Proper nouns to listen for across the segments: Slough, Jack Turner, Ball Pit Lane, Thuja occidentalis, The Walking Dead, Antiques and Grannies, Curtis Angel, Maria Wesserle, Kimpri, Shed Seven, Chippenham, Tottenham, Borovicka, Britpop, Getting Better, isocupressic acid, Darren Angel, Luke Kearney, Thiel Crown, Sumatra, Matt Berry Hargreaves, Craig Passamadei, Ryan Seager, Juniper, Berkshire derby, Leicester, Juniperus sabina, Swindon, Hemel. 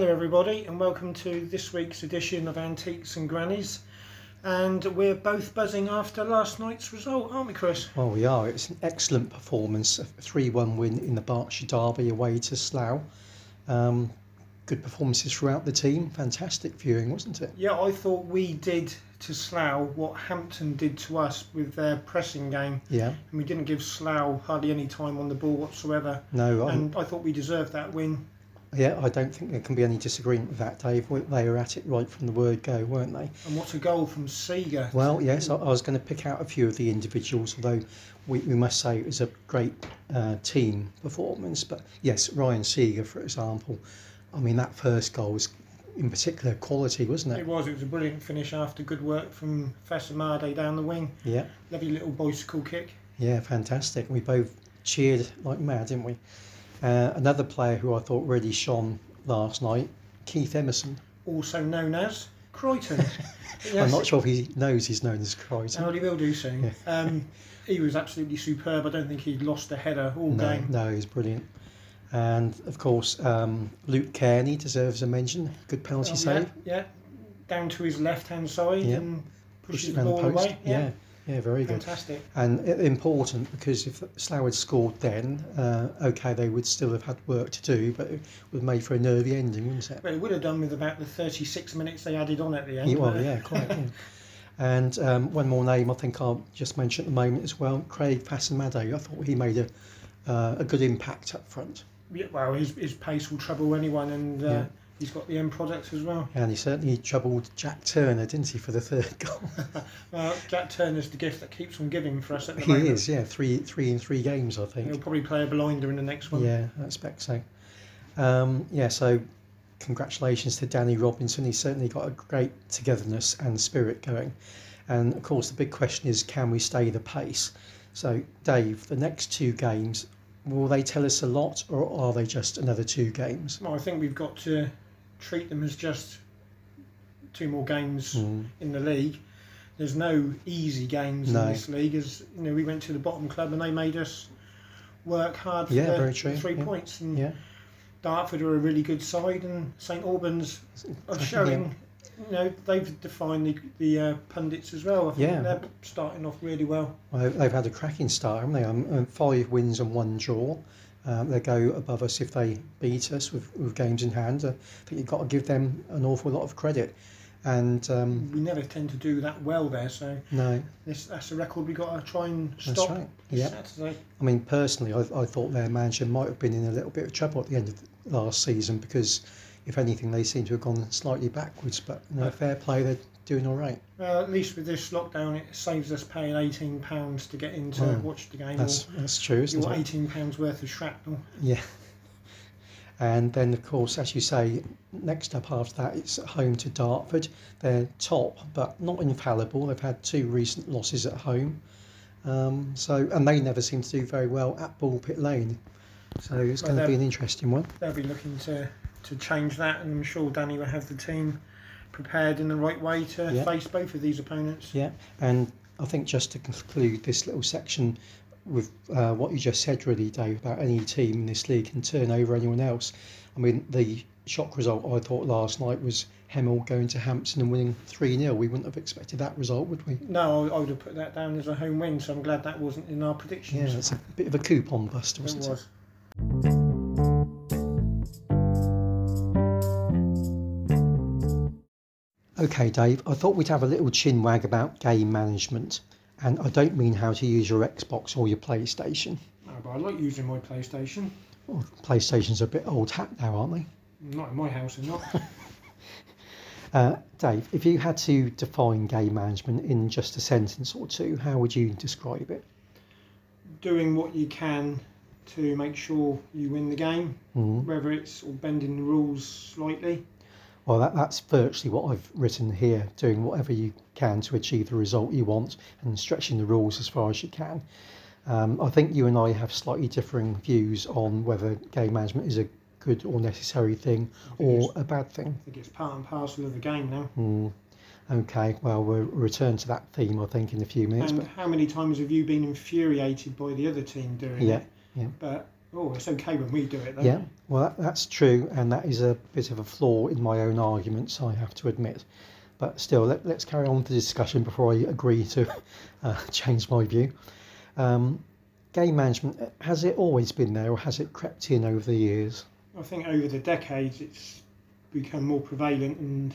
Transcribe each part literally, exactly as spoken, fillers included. Hello everybody, and welcome to this week's edition of Antiques and Grannies. And we're both buzzing after last night's result, aren't we, Chris? Well, we are. It was an excellent performance, a three one win in the Berkshire derby away to Slough. Um, good performances throughout the team. Fantastic viewing, wasn't it? Yeah, I thought we did to Slough what Hampton did to us with their pressing game. Yeah. And we didn't give Slough hardly any time on the ball whatsoever. No. I'm... And I thought we deserved that win. Yeah, I don't think there can be any disagreement with that, Dave. They were at it right from the word go, weren't they? And what a goal from Seager. Well, yes, I, I was going to pick out a few of the individuals, although we, we must say it was a great uh, team performance. But yes, Ryan Seager, for example, I mean, that first goal was in particular quality, wasn't it? It was. It was a brilliant finish after good work from Fasanmade down the wing. Yeah. Lovely little bicycle kick. Yeah, fantastic. We both cheered like mad, didn't we? Uh, another player who I thought really shone last night, Keith Emerson. Also known as Crichton. Yes. I'm not sure if he knows he's known as Crichton. No, he will do soon. Yeah. Um, he was absolutely superb. I don't think he'd lost a header all no, game. No, he's brilliant. And, of course, um, Luke Kearney deserves a mention. Good penalty oh, save. Yeah, yeah, down to his left-hand side yeah. and pushes the ball away. Yeah. yeah. Yeah, very Fantastic. good. And important, because if Slough had scored then, uh, OK, they would still have had work to do, but it would have made for a nervy ending, wouldn't it? Well, it would have done with about the thirty-six minutes they added on at the end. Well, yeah, quite. Yeah. And um, one more name I think I'll just mention at the moment as well, Craig Passamadei. I thought he made a uh, a good impact up front. Yeah, well, his, his pace will trouble anyone, and... Uh, yeah. He's got the end product as well. And he certainly troubled Jack Turner, didn't he, for the third goal? Well, Jack Turner's the gift that keeps on giving for us at the moment. He is, yeah, three, three in three games, I think. He'll probably play a blinder in the next one. Yeah, I expect so. Um, yeah, so congratulations to Danny Robinson. He's certainly got a great togetherness and spirit going. And, of course, the big question is, can we stay the pace? So, Dave, the next two games, will they tell us a lot, or are they just another two games? Well, I think we've got to treat them as just two more games mm. in the league. There's no easy games no. in this league, as you know, we went to the bottom club and they made us work hard for yeah, the three yeah. points. And yeah. Dartford are a really good side, and St Albans are showing. Yeah. You know, they've defined the, the uh, pundits as well. I think yeah. they're starting off really well. Well, they've had a cracking start, haven't they? Um, five wins and one draw. Um, they go above us if they beat us with, with games in hand. I think you've got to give them an awful lot of credit. And um, we never tend to do that well there, so no, this, that's a record we've got to try and stop. That's right. Yep. Saturday. I mean, personally, I, I thought their manager might have been in a little bit of trouble at the end of the last season, because if anything, they seem to have gone slightly backwards. But you know, fair play, they're doing all right. Well, at least with this lockdown, it saves us paying eighteen pounds to get in to mm. watch the game. That's, that's true, isn't it? eighteen pounds worth of shrapnel. Yeah. And then, of course, as you say, next up after that, it's at home to Dartford. They're top, but not infallible. They've had two recent losses at home. Um, so, and they never seem to do very well at Ball Pit Lane. So it's well, going to be an interesting one. They'll be looking to, to change that, and I'm sure Danny will have the team prepared in the right way to yeah. face both of these opponents. Yeah, and I think just to conclude this little section, with uh, what you just said really, Dave, about any team in this league can turn over anyone else. I mean, the shock result I thought last night was Hemel going to Hampton and winning three nil. We wouldn't have expected that result, would we? No, I would have put that down as a home win, so I'm glad that wasn't in our predictions. Yeah, it's a bit of a coupon bust, wasn't it? It was. OK, Dave, I thought we'd have a little chin wag about game management. And I don't mean how to use your Xbox or your PlayStation. No, but I like using my PlayStation. Well, PlayStation's a bit old hat now, aren't they? Not in my house, they're not. uh, Dave, if you had to define game management in just a sentence or two, how would you describe it? Doing what you can to make sure you win the game, mm. whether it's or bending the rules slightly. Well, that, that's virtually what I've written here, doing whatever you can to achieve the result you want and stretching the rules as far as you can. Um, I think you and I have slightly differing views on whether game management is a good or necessary thing or a bad thing. I think it's part and parcel of the game now. Mm. OK, well, we'll return to that theme, I think, in a few minutes. And but... how many times have you been infuriated by the other team doing yeah, it? Yeah. But Oh, it's okay when we do it, though. Yeah, well, that, that's true, and that is a bit of a flaw in my own arguments, I have to admit. But still, let, let's carry on with the discussion before I agree to uh, change my view. Um, game management, has it always been there, or has it crept in over the years? I think over the decades it's become more prevalent, and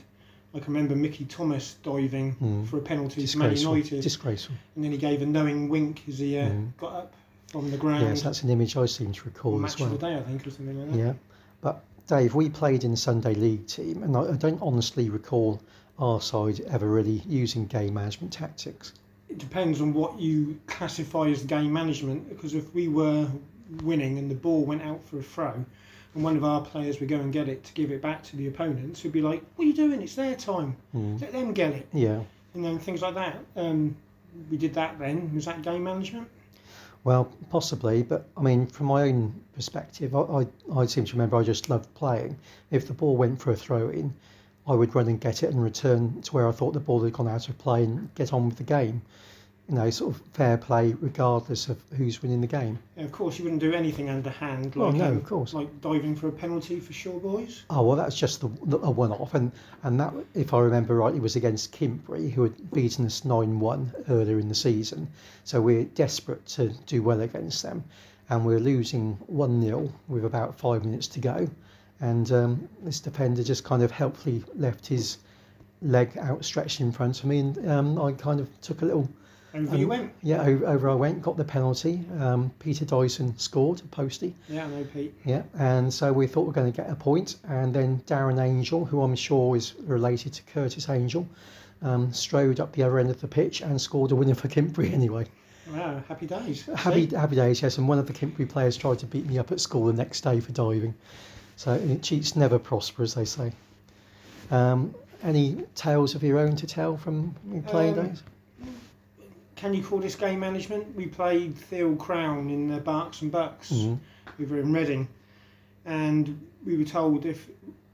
I can remember Mickey Thomas diving mm. for a penalty to Man United. Disgraceful. And then he gave a knowing wink as he uh, mm. got up from the ground. Yes, that's an image I seem to recall as well. Match of the day, I think, or something like that. Yeah, but Dave, we played in the Sunday League team, and I, I don't honestly recall our side ever really using game management tactics. It depends on what you classify as game management, because if we were winning and the ball went out for a throw and one of our players would go and get it to give it back to the opponents, we'd be like, what are you doing? It's their time. Mm. Let them get it. Yeah. And then things like that. Um, we did that then. Was that game management? Well, possibly, but I mean, from my own perspective, I, I, I seem to remember I just loved playing. If the ball went for a throw-in, I would run and get it and return to where I thought the ball had gone out of play and get on with the game. You know, sort of fair play regardless of who's winning the game. Yeah, of course, you wouldn't do anything underhand. Like, oh, no, um, of course. Like diving for a penalty for Shaw Boys? Oh, well, that's just the, the, a one-off. And, and that, if I remember rightly, was against Kimpri, who had beaten us nine one earlier in the season. So we're desperate to do well against them. And we're losing one nil with about five minutes to go. And um, this defender just kind of helpfully left his leg outstretched in front of me, and um, I kind of took a little... Over um, you went? Yeah, over, over I went, got the penalty. Um, Peter Dyson scored, a postie. Yeah, I know Pete. Yeah, and so we thought we were going to get a point, and then Darren Angel, who I'm sure is related to Curtis Angel, um, strode up the other end of the pitch and scored a winner for Kimpri anyway. Wow, happy days. Happy, happy days, yes, and one of the Kimpri players tried to beat me up at school the next day for diving. So cheats never prosper, as they say. Um, any tales of your own to tell from playing um, days? Can you call this game management? We played Thiel Crown in the Barks and Bucks mm-hmm. over in Reading, and we were told if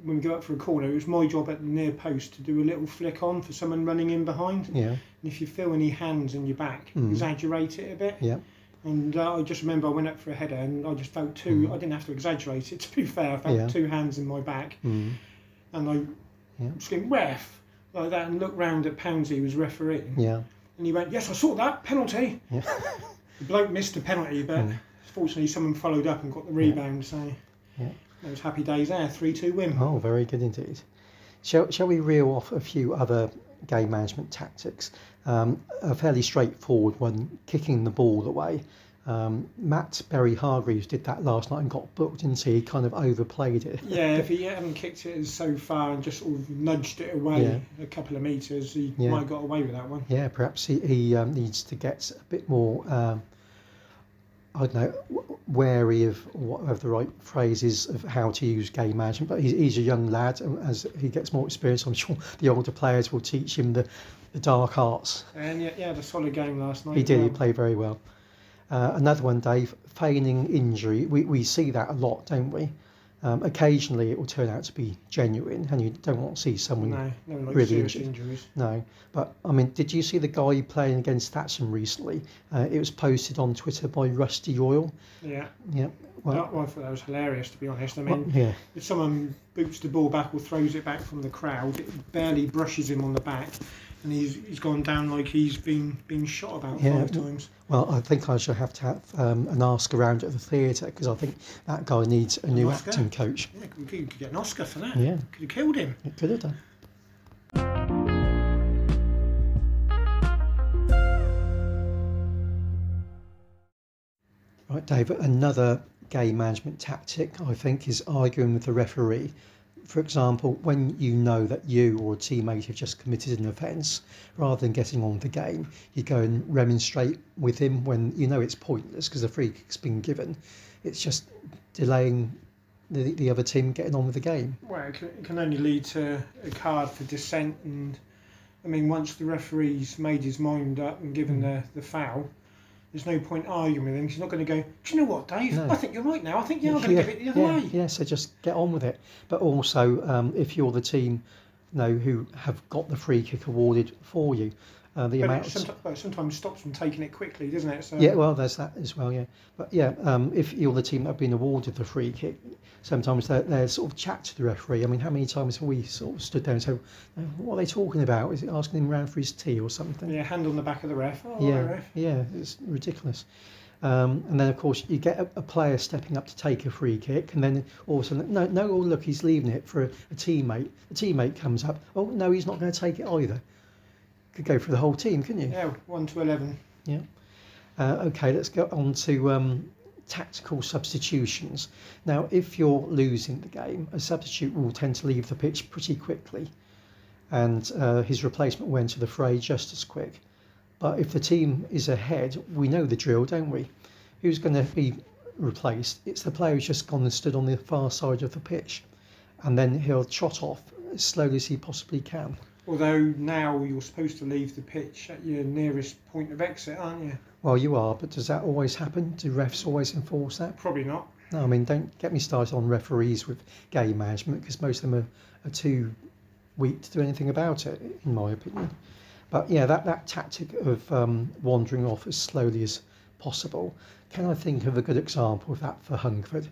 when we go up for a corner, it was my job at the near post to do a little flick on for someone running in behind. Yeah. And if you feel any hands in your back, mm-hmm. exaggerate it a bit. Yeah. And uh, I just remember I went up for a header and I just felt two, mm. I didn't have to exaggerate it, to be fair, I felt yeah. two hands in my back. Mm. And I yeah. screamed, ref, like that, and looked round at Poundsy, who was refereeing. Yeah. And he went, yes, I saw that, penalty. Yeah. The bloke missed the penalty, but mm. fortunately someone followed up and got the rebound, yeah. so yeah. Those happy days there, three two win. Oh, very good indeed. Shall, shall we reel off a few other game management tactics? Um, a fairly straightforward one, kicking the ball away. Um, Matt Berry Hargreaves did that last night and got booked, didn't he? He kind of overplayed it. Yeah, if he hadn't kicked it so far and just sort of nudged it away yeah. a couple of metres, he yeah. might have got away with that one. Yeah, perhaps he, he um, needs to get a bit more, um, I don't know, wary of what of the right phrases of how to use game management. But he's, he's a young lad, and as he gets more experience, I'm sure the older players will teach him the, the dark arts. And yeah, he had a solid game last night. He did, well. He played very well. Uh, another one, Dave, feigning injury. We, we see that a lot, don't we? Um, occasionally it will turn out to be genuine, and you don't want to see someone no, no one likes really serious injured. Injuries. No, but I mean, did you see the guy playing against Thatcham recently? Uh, it was posted on Twitter by Rusty Royal. Yeah, yeah. Well, I thought that was hilarious, to be honest. I mean, well, yeah. if someone boots the ball back or throws it back from the crowd, it barely brushes him on the back, and he's he's gone down like he's been been shot about yeah. five times. Well, I think I shall have to have um, an ask around at the theatre, because I think that guy needs a an new Oscar. Acting coach. Yeah, we could get an Oscar for that. Yeah, could have killed him. It could have done. Right, David. Another game management tactic, I think, is arguing with the referee. For example, when you know that you or a teammate have just committed an offence, rather than getting on with the game, you go and remonstrate with him when you know it's pointless because the free kick's been given. It's just delaying the the other team getting on with the game. Well, it can, it can only lead to a card for dissent, and I mean, once the referee's made his mind up and given mm. the, the foul, there's no point arguing with him. He's not going to go, do you know what, Dave? No. I think you're right now. I think you're yeah, going to give it the other yeah, way. Yeah, so just get on with it. But also, um, if you're the team know, who have got the free kick awarded for you. Uh, the but amount it sometimes, well, sometimes stops from taking it quickly, doesn't it? So yeah, well, there's that as well, yeah. But yeah, um, if you're the team that have been awarded the free kick, sometimes they're, they're sort of chat to the referee. I mean, how many times have we sort of stood there and said, what are they talking about? Is it asking him round for his tea or something? Yeah, hand on the back of the ref. Oh, yeah, ref. Yeah, it's ridiculous. Um, and then, of course, you get a, a player stepping up to take a free kick, and then all of a sudden, no, no, oh, look, he's leaving it for a, a teammate. The teammate comes up, oh, no, he's not going to take it either. Could go for the whole team, couldn't you? Yeah, one to eleven. Yeah. Uh, okay, let's go on to um, tactical substitutions. Now, if you're losing the game, a substitute will tend to leave the pitch pretty quickly, and uh, his replacement went to the fray just as quick. But if the team is ahead, we know the drill, don't we? Who's going to be replaced? It's the player who's just gone and stood on the far side of the pitch. And then he'll trot off as slowly as he possibly can. Although now you're supposed to leave the pitch at your nearest point of exit, aren't you? Well, you are, but does that always happen? Do refs always enforce that? Probably not. No, I mean, don't get me started on referees with game management, because most of them are, are too weak to do anything about it, in my opinion. But yeah, that, that tactic of um, wandering off as slowly as possible. Can I think of a good example of that for Hungerford?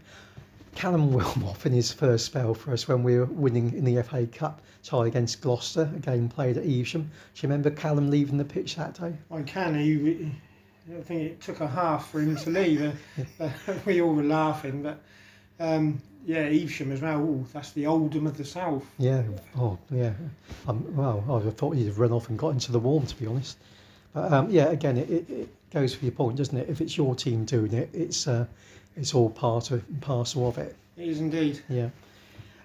Callum Wilmot in his first spell for us when we were winning in the F A Cup tie against Gloucester, a game played at Evesham. Do you remember Callum leaving the pitch that day? I can. He, I think it took a half for him to leave. uh, we all were laughing, but um, yeah, Evesham as well. Ooh, that's the Oldham of the South. Yeah. Oh, yeah. Um, well, I thought he'd have run off and got into the warm, to be honest. But um, yeah, again, it, it goes for your point, doesn't it? If it's your team doing it, it's uh, it's all part of parcel of it. It is indeed. Yeah.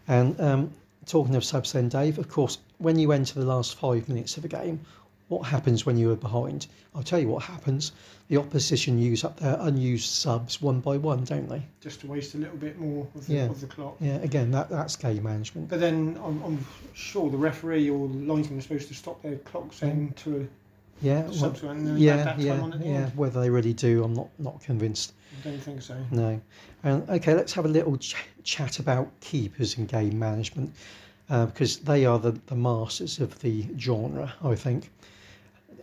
And um, talking of subs, then, Dave, of course, when you enter the last five minutes of a game, what happens when you are behind? I'll tell you what happens. The opposition use up their unused subs one by one, don't they? Just to waste a little bit more of the, yeah. of the clock. Yeah, again, that, that's game management. But then I'm, I'm sure the referee or the linesman is supposed to stop their clocks then mm. to a yeah, subsequent well, yeah, that yeah, time on at the yeah. end. Whether they really do, I'm not, not convinced. I don't think so. No. And um, OK, let's have a little ch- chat about keepers and game management, uh, because they are the, the masters of the genre, I think.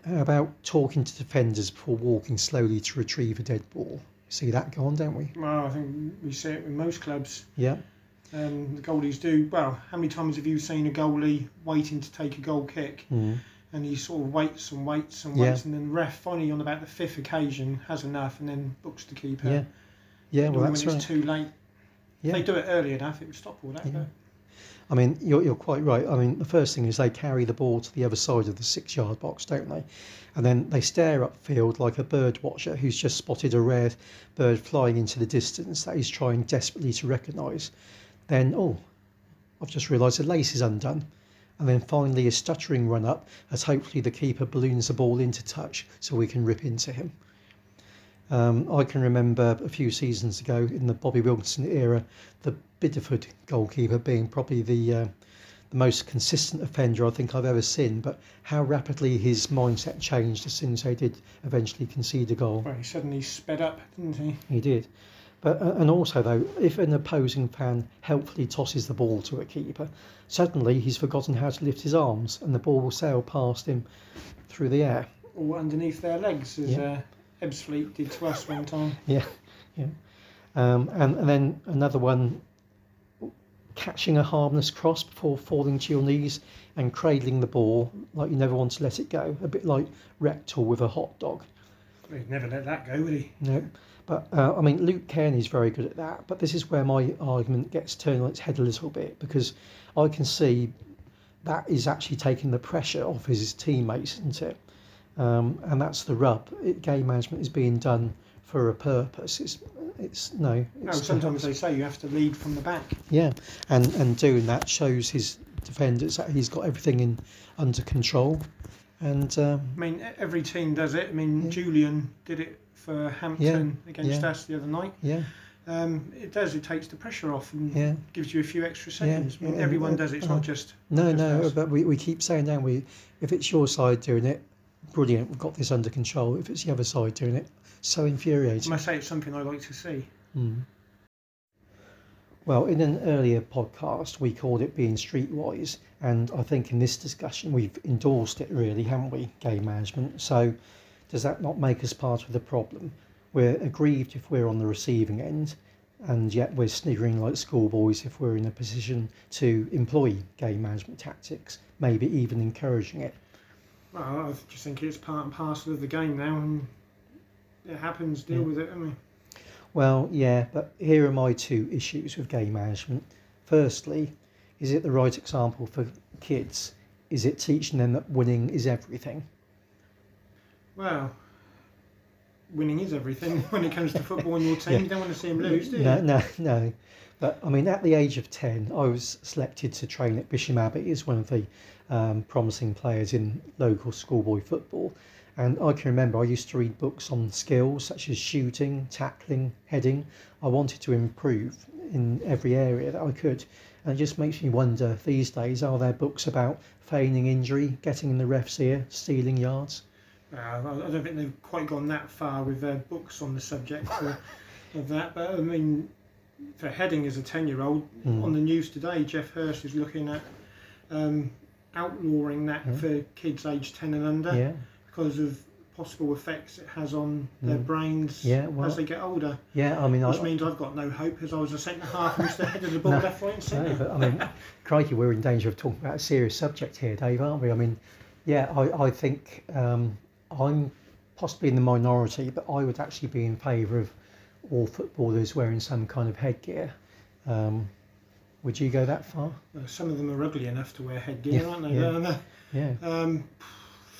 About talking to defenders before walking slowly to retrieve a dead ball. See that go on, don't we? Well, I think we see it with most clubs. Yeah. Um, the goalies do. Well, how many times have you seen a goalie waiting to take a goal kick? Mm. And he sort of waits and waits and waits, yeah. and then the ref finally on about the fifth occasion has enough and then books the keeper. Yeah. Yeah, well, that's when it's right. too late. Yeah. If they do it early enough, it would stop all that. Yeah. I mean, you're, you're quite right. I mean, the first thing is they carry the ball to the other side of the six-yard box, don't they? And then they stare upfield like a bird watcher who's just spotted a rare bird flying into the distance that he's trying desperately to recognise. Then, oh, I've just realised the lace is undone. And then finally a stuttering run up as hopefully the keeper balloons the ball into touch so we can rip into him. Um, I can remember a few seasons ago in the Bobby Wilkinson era, the Bideford goalkeeper being probably the uh, the most consistent offender I think I've ever seen. But how rapidly his mindset changed as soon as they did eventually concede a goal. Well, he suddenly sped up, didn't he? He did. But uh, and also though, if an opposing fan helpfully tosses the ball to a keeper, suddenly he's forgotten how to lift his arms, and the ball will sail past him through the air. Or underneath their legs, as yeah. uh, Ebbsfleet did to us one time. Yeah, yeah. Um, and, and then another one, catching a harmless cross before falling to your knees and cradling the ball like you never want to let it go. A bit like Rectal with a hot dog. He'd never let that go, would he? No. But, uh, I mean, Luke Kearney's very good at that. But this is where my argument gets turned on its head a little bit, because I can see that is actually taking the pressure off his teammates, isn't it? Um, and that's the rub. It, game management is being done for a purpose. It's, it's no. It's no, sometimes they say you have to lead from the back. Yeah, and and doing that shows his defenders that he's got everything in under control. And um, I mean, every team does it. I mean, yeah. Julian did it for Hampton yeah. against yeah. us the other night. Yeah. Um, it does. It takes the pressure off and yeah. gives you a few extra seconds. Yeah. I mean, yeah. everyone does it. It's uh, not just no, just no. Us. But we we keep saying, don't we? If it's your side doing it. Brilliant, we've got this under control. If it's the other side doing it, so infuriating. I must say it's something I like to see. Mm. Well, in an earlier podcast, we called it being streetwise, and I think in this discussion we've endorsed it really, haven't we, game management? So does that not make us part of the problem? We're aggrieved if we're on the receiving end, and yet we're sniggering like schoolboys if we're in a position to employ game management tactics, maybe even encouraging it. Well, I just think it's part and parcel of the game now, and it happens, deal yeah. with it, don't we? Well, yeah, but here are my two issues with game management. Firstly, is it the right example for kids? Is it teaching them that winning is everything? Well, winning is everything when it comes to football and your team. Yeah. You don't want to see them lose, do you? No, no, no. But, I mean, at the age of ten, I was selected to train at Bisham Abbey as one of the um, promising players in local schoolboy football. And I can remember I used to read books on skills such as shooting, tackling, heading. I wanted to improve in every area that I could. And it just makes me wonder these days, are there books about feigning injury, getting in the ref's ear, stealing yards? Uh, I don't think they've quite gone that far with their books on the subject for, of that. But I mean, for heading as a ten-year-old, mm. on the news today, Jeff Hurst is looking at um, outlawing that mm. for kids aged ten and under. Yeah. Because of possible effects it has on their mm. brains yeah, well, as they get older. Yeah, I mean, which I, means I've got no hope, as I was a centre half and the head of the ball no, left, right, and centre. No, but I mean, crikey, we're in danger of talking about a serious subject here, Dave, aren't we? I mean, yeah, I, I think um, I'm possibly in the minority, but I would actually be in favour of all footballers wearing some kind of headgear. Um, would you go that far? Well, some of them are ugly enough to wear headgear, yeah, aren't they? Yeah. yeah. Um,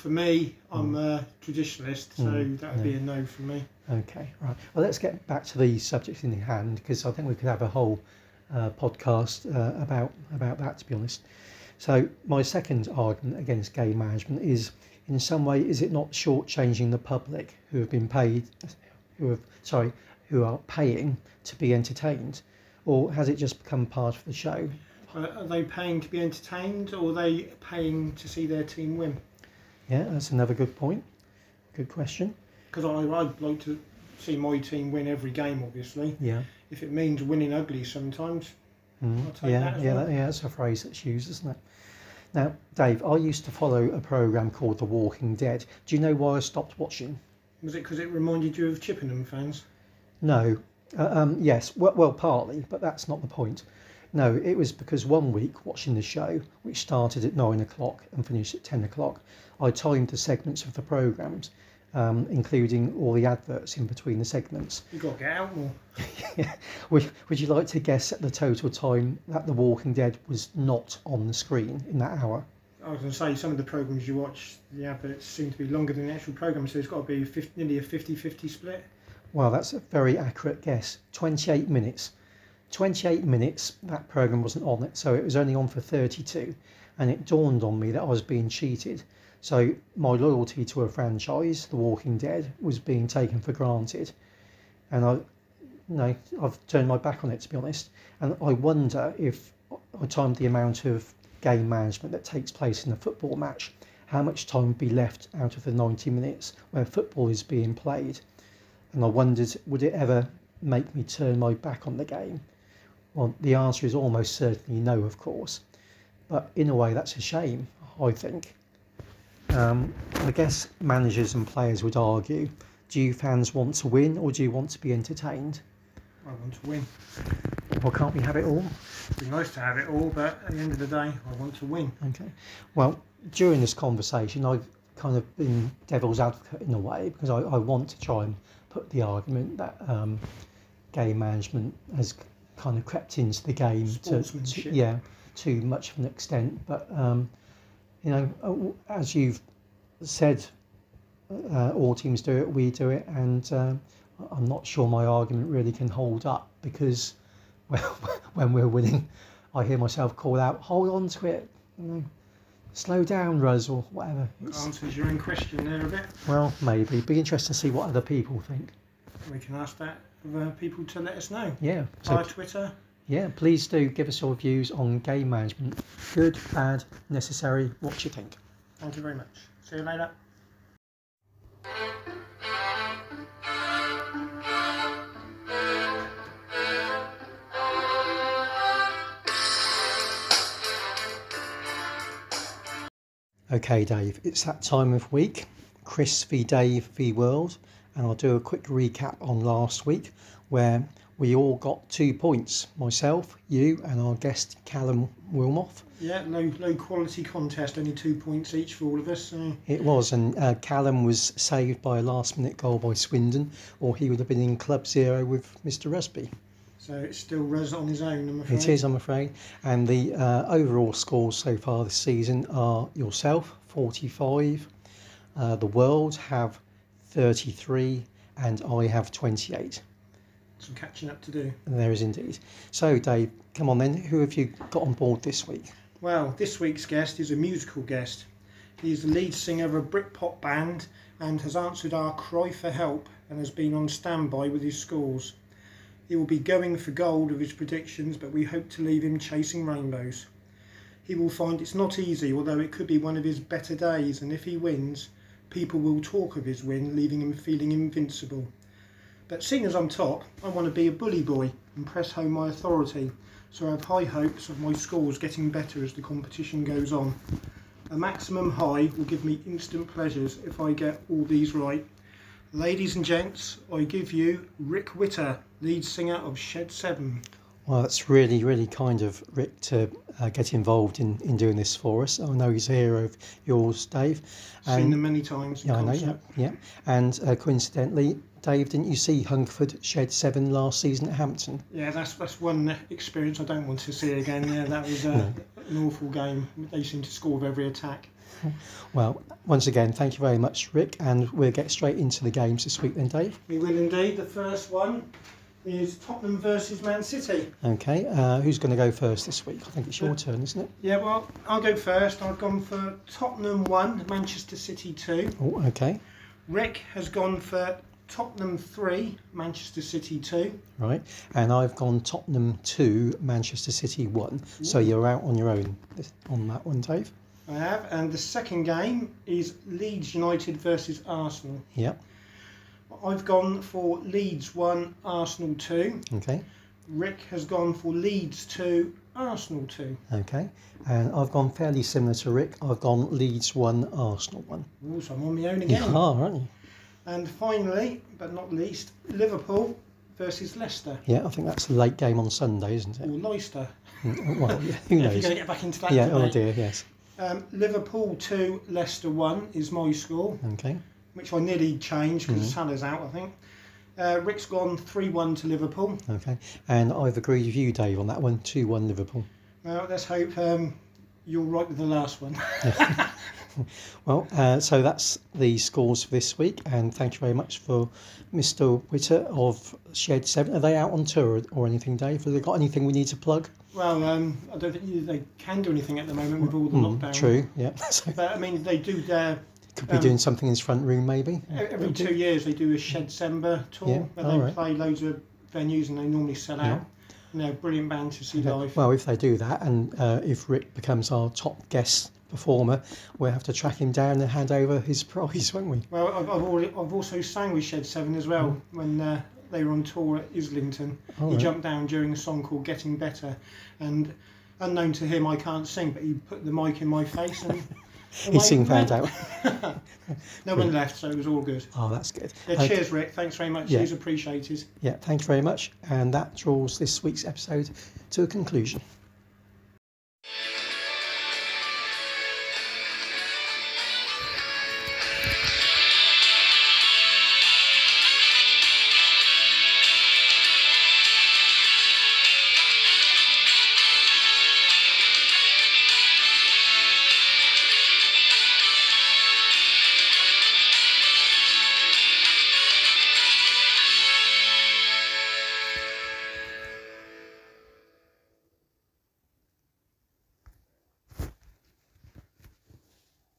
For me, I'm mm. a traditionalist, so mm, that would yeah. be a no for me. Okay, right. Well, let's get back to the subject in hand, because I think we could have a whole uh, podcast uh, about, about that, to be honest. So my second argument against game management is, in some way, is it not shortchanging the public who have been paid, who have, sorry, who are paying to be entertained? Or has it just become part of the show? Uh, are they paying to be entertained, or are they paying to see their team win? Yeah, that's another good point. Good question. Because I'd like to see my team win every game, obviously. Yeah. If it means winning ugly sometimes, mm. I'll take yeah, that as yeah, well. That, yeah, that's a phrase that's used, isn't it? Now, Dave, I used to follow a programme called The Walking Dead. Do you know why I stopped watching? Was it because it reminded you of Chippenham fans? No. Uh, um, yes, well, well, partly, but that's not the point. No, it was because one week watching the show, which started at nine o'clock and finished at ten o'clock, I timed the segments of the programmes, um, including all the adverts in between the segments. You've got to get out more. yeah. would, would you like to guess at the total time that The Walking Dead was not on the screen in that hour? I was going to say, some of the programmes you watch, the adverts seem to be longer than the actual programme, so it's got to be fifty, nearly a fifty-fifty split. Well, that's a very accurate guess. twenty-eight minutes. twenty-eight minutes that programme wasn't on it, so it was only on for thirty-two, and it dawned on me that I was being cheated. So my loyalty to a franchise, The Walking Dead, was being taken for granted, and I, you know, I've turned my back on it, to be honest. And I wonder if I timed the amount of game management that takes place in a football match, how much time would be left out of the ninety minutes where football is being played, and I wondered, would it ever make me turn my back on the game? Well, the answer is almost certainly no, of course. But in a way, that's a shame, I think. Um, I guess managers and players would argue, do you fans want to win or do you want to be entertained? I want to win. Well, can't we have it all? It'd be nice to have it all, but at the end of the day, I want to win. Okay. Well, during this conversation, I've kind of been devil's advocate in a way, because I, I want to try and put the argument that um, game management has kind of crept into the game to, to yeah to much of an extent, but um you know, as you've said, uh, all teams do it, we do it, and uh, I'm not sure my argument really can hold up, because well, when we're winning I hear myself call out, hold on to it, you know, slow down, Ruz, or whatever. It answers your own question there a bit. Well, maybe be interesting to see what other people think. We can ask that for people to let us know. Yeah. So via Twitter. Yeah, please do give us your views on game management. Good, bad, necessary, what you think. Thank you very much. See you later. Okay, Dave, it's that time of week, Chris v Dave v World, and I'll do a quick recap on last week where we all got two points, myself, you and our guest Callum Wilmot. Yeah, no, no quality contest, only two points each for all of us. So. It was, and uh, Callum was saved by a last minute goal by Swindon, or he would have been in Club Zero with Mister Rusby. So it's still Rez on his own, I'm afraid. It is, I'm afraid. And the uh, overall scores so far this season are yourself, forty-five, uh, the World have thirty-three, and I have twenty-eight. Some catching up to do. And there is indeed. So, Dave, come on then. Who have you got on board this week? Well, this week's guest is a musical guest. He's the lead singer of a Britpop band and has answered our cry for help and has been on standby with his scores. He will be going for gold of his predictions, but we hope to leave him chasing rainbows. He will find it's not easy, although it could be one of his better days, and if he wins, people will talk of his win, leaving him feeling invincible. But seeing as I'm top, I want to be a bully boy and press home my authority, so I have high hopes of my scores getting better as the competition goes on. A maximum high will give me instant pleasures if I get all these right. Ladies and gents, I give you Rick Witter, lead singer of Shed Seven. Well, that's really, really kind of Rick to uh, get involved in, in doing this for us. I know he's a hero of yours, Dave. And, seen them many times. Yeah, I know, yeah, yeah. And uh, coincidentally, Dave, didn't you see Hungerford Shed Seven last season at Hampton? Yeah, that's that's one experience I don't want to see again. Yeah, that was uh, no. an awful game. They seem to score with every attack. Well, once again, thank you very much, Rick, and we'll get straight into the games this week then, Dave. We will indeed. The first one is Tottenham versus Man City. OK, uh, who's going to go first this week? I think it's your yeah. turn, isn't it? Yeah, well, I'll go first. I've gone for Tottenham one, Manchester City two. Oh, OK. Rick has gone for Tottenham three, Manchester City two. Right, and I've gone Tottenham two, Manchester City one. Ooh. So you're out on your own on that one, Dave. I have, and the second game is Leeds United versus Arsenal. Yep. I've gone for Leeds one, Arsenal two. Okay. Rick has gone for Leeds two, Arsenal two. Okay. And I've gone fairly similar to Rick. I've gone Leeds one, Arsenal one. Oh, so I'm on my own again. You are, aren't you? And finally, but not least, Liverpool versus Leicester. Yeah, I think that's a late game on Sunday, isn't it? Or Leicester. Well, yeah, who knows? If you're going to get back into that Yeah, today. Oh dear, yes. Um, Liverpool two, Leicester one is my score, okay. which I nearly changed because mm-hmm. Salah's out, I think. Uh, Rick's gone three one to Liverpool. Okay, and I've agreed with you, Dave, on that one, two one Liverpool. Well, let's hope um, you're right with the last one. Well, uh, so that's the scores for this week, and thank you very much for Mister Witter of Shed Seven. Are they out on tour or anything, Dave? Have they got anything we need to plug? Well, um, I don't think they can do anything at the moment with all the mm, lockdown. True, yeah. So but I mean, they do their. Could um, be doing something in his front room, maybe. Every Could two be. years, they do a Shed Sember tour yeah, where they right. play loads of venues and they normally sell yeah. out. You know, brilliant band to see okay. live. Well, if they do that, and uh, if Rick becomes our top guest performer, we'll have to track him down and hand over his prize, won't we? Well, I've I've, already, I've also sang with Shed Seven as well mm. when. Uh, They were on tour at Islington. Oh, he right. jumped down during a song called Getting Better, and unknown to him, I can't sing, but he put the mic in my face and he soon found out. No one left, so it was all good. Oh, that's good. Yeah, okay. Cheers, Rick. Thanks very much. Yeah. He's appreciated. Yeah, thank you very much. And that draws this week's episode to a conclusion.